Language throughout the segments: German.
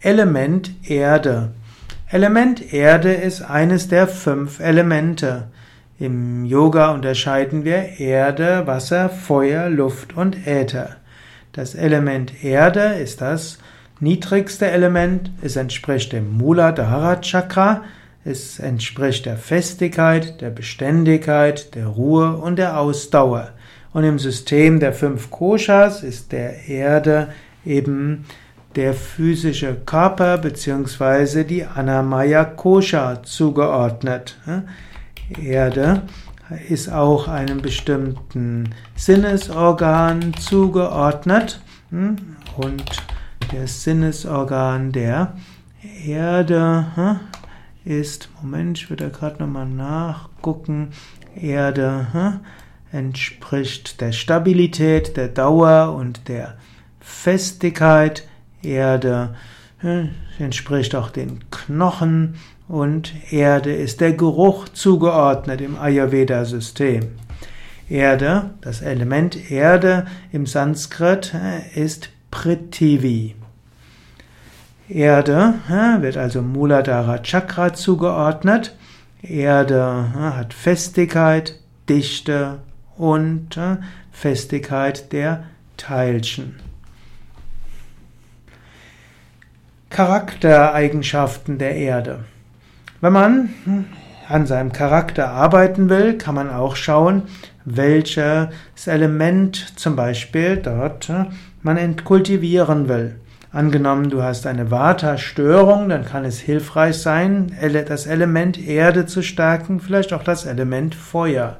Element Erde. Element Erde ist eines der 5 Elemente. Im Yoga unterscheiden wir Erde, Wasser, Feuer, Luft und Äther. Das Element Erde ist das niedrigste Element, es entspricht dem Muladhara Chakra, es entspricht der Festigkeit, der Beständigkeit, der Ruhe und der Ausdauer. Und im System der 5 Koshas ist der Erde eben der physische Körper bzw. die Anamaya Kosha zugeordnet. Erde ist auch einem bestimmten Sinnesorgan zugeordnet und das Sinnesorgan der Erde ist, Moment, ich will da gerade nochmal nachgucken, Erde entspricht der Stabilität, der Dauer und der Festigkeit. Erde entspricht auch den Knochen und Erde ist der Geruch zugeordnet im Ayurveda-System. Erde, das Element Erde im Sanskrit ist Prithivi. Erde wird also Muladhara Chakra zugeordnet. Erde hat Festigkeit, Dichte und Festigkeit der Teilchen. Charaktereigenschaften der Erde. Wenn man an seinem Charakter arbeiten will, kann man auch schauen, welches Element zum Beispiel dort man kultivieren will. Angenommen, du hast eine Vata-Störung, dann kann es hilfreich sein, das Element Erde zu stärken, vielleicht auch das Element Feuer.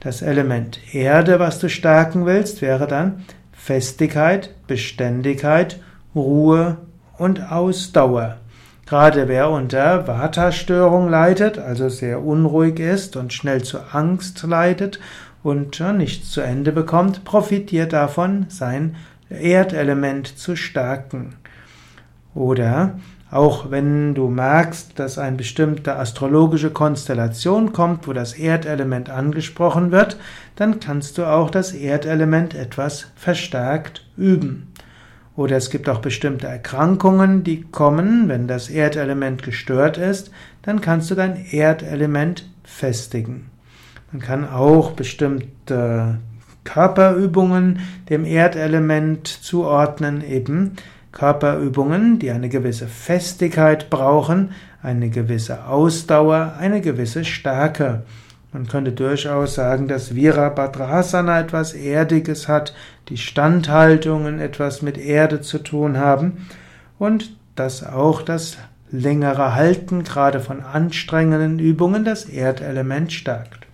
Das Element Erde, was du stärken willst, wäre dann Festigkeit, Beständigkeit, Ruhe und Ausdauer. Gerade wer unter Vata-Störung leidet, also sehr unruhig ist und schnell zu Angst leidet und nichts zu Ende bekommt, profitiert davon, sein Erdelement zu stärken. Oder auch wenn du merkst, dass eine bestimmte astrologische Konstellation kommt, wo das Erdelement angesprochen wird, dann kannst du auch das Erdelement etwas verstärkt üben. Oder es gibt auch bestimmte Erkrankungen, die kommen, wenn das Erdelement gestört ist, dann kannst du dein Erdelement festigen. Man kann auch bestimmte Körperübungen dem Erdelement zuordnen, eben Körperübungen, die eine gewisse Festigkeit brauchen, eine gewisse Ausdauer, eine gewisse Stärke. Man könnte durchaus sagen, dass Virabhadrasana etwas Erdiges hat, die Standhaltungen etwas mit Erde zu tun haben und dass auch das längere Halten, gerade von anstrengenden Übungen, das Erdelement stärkt.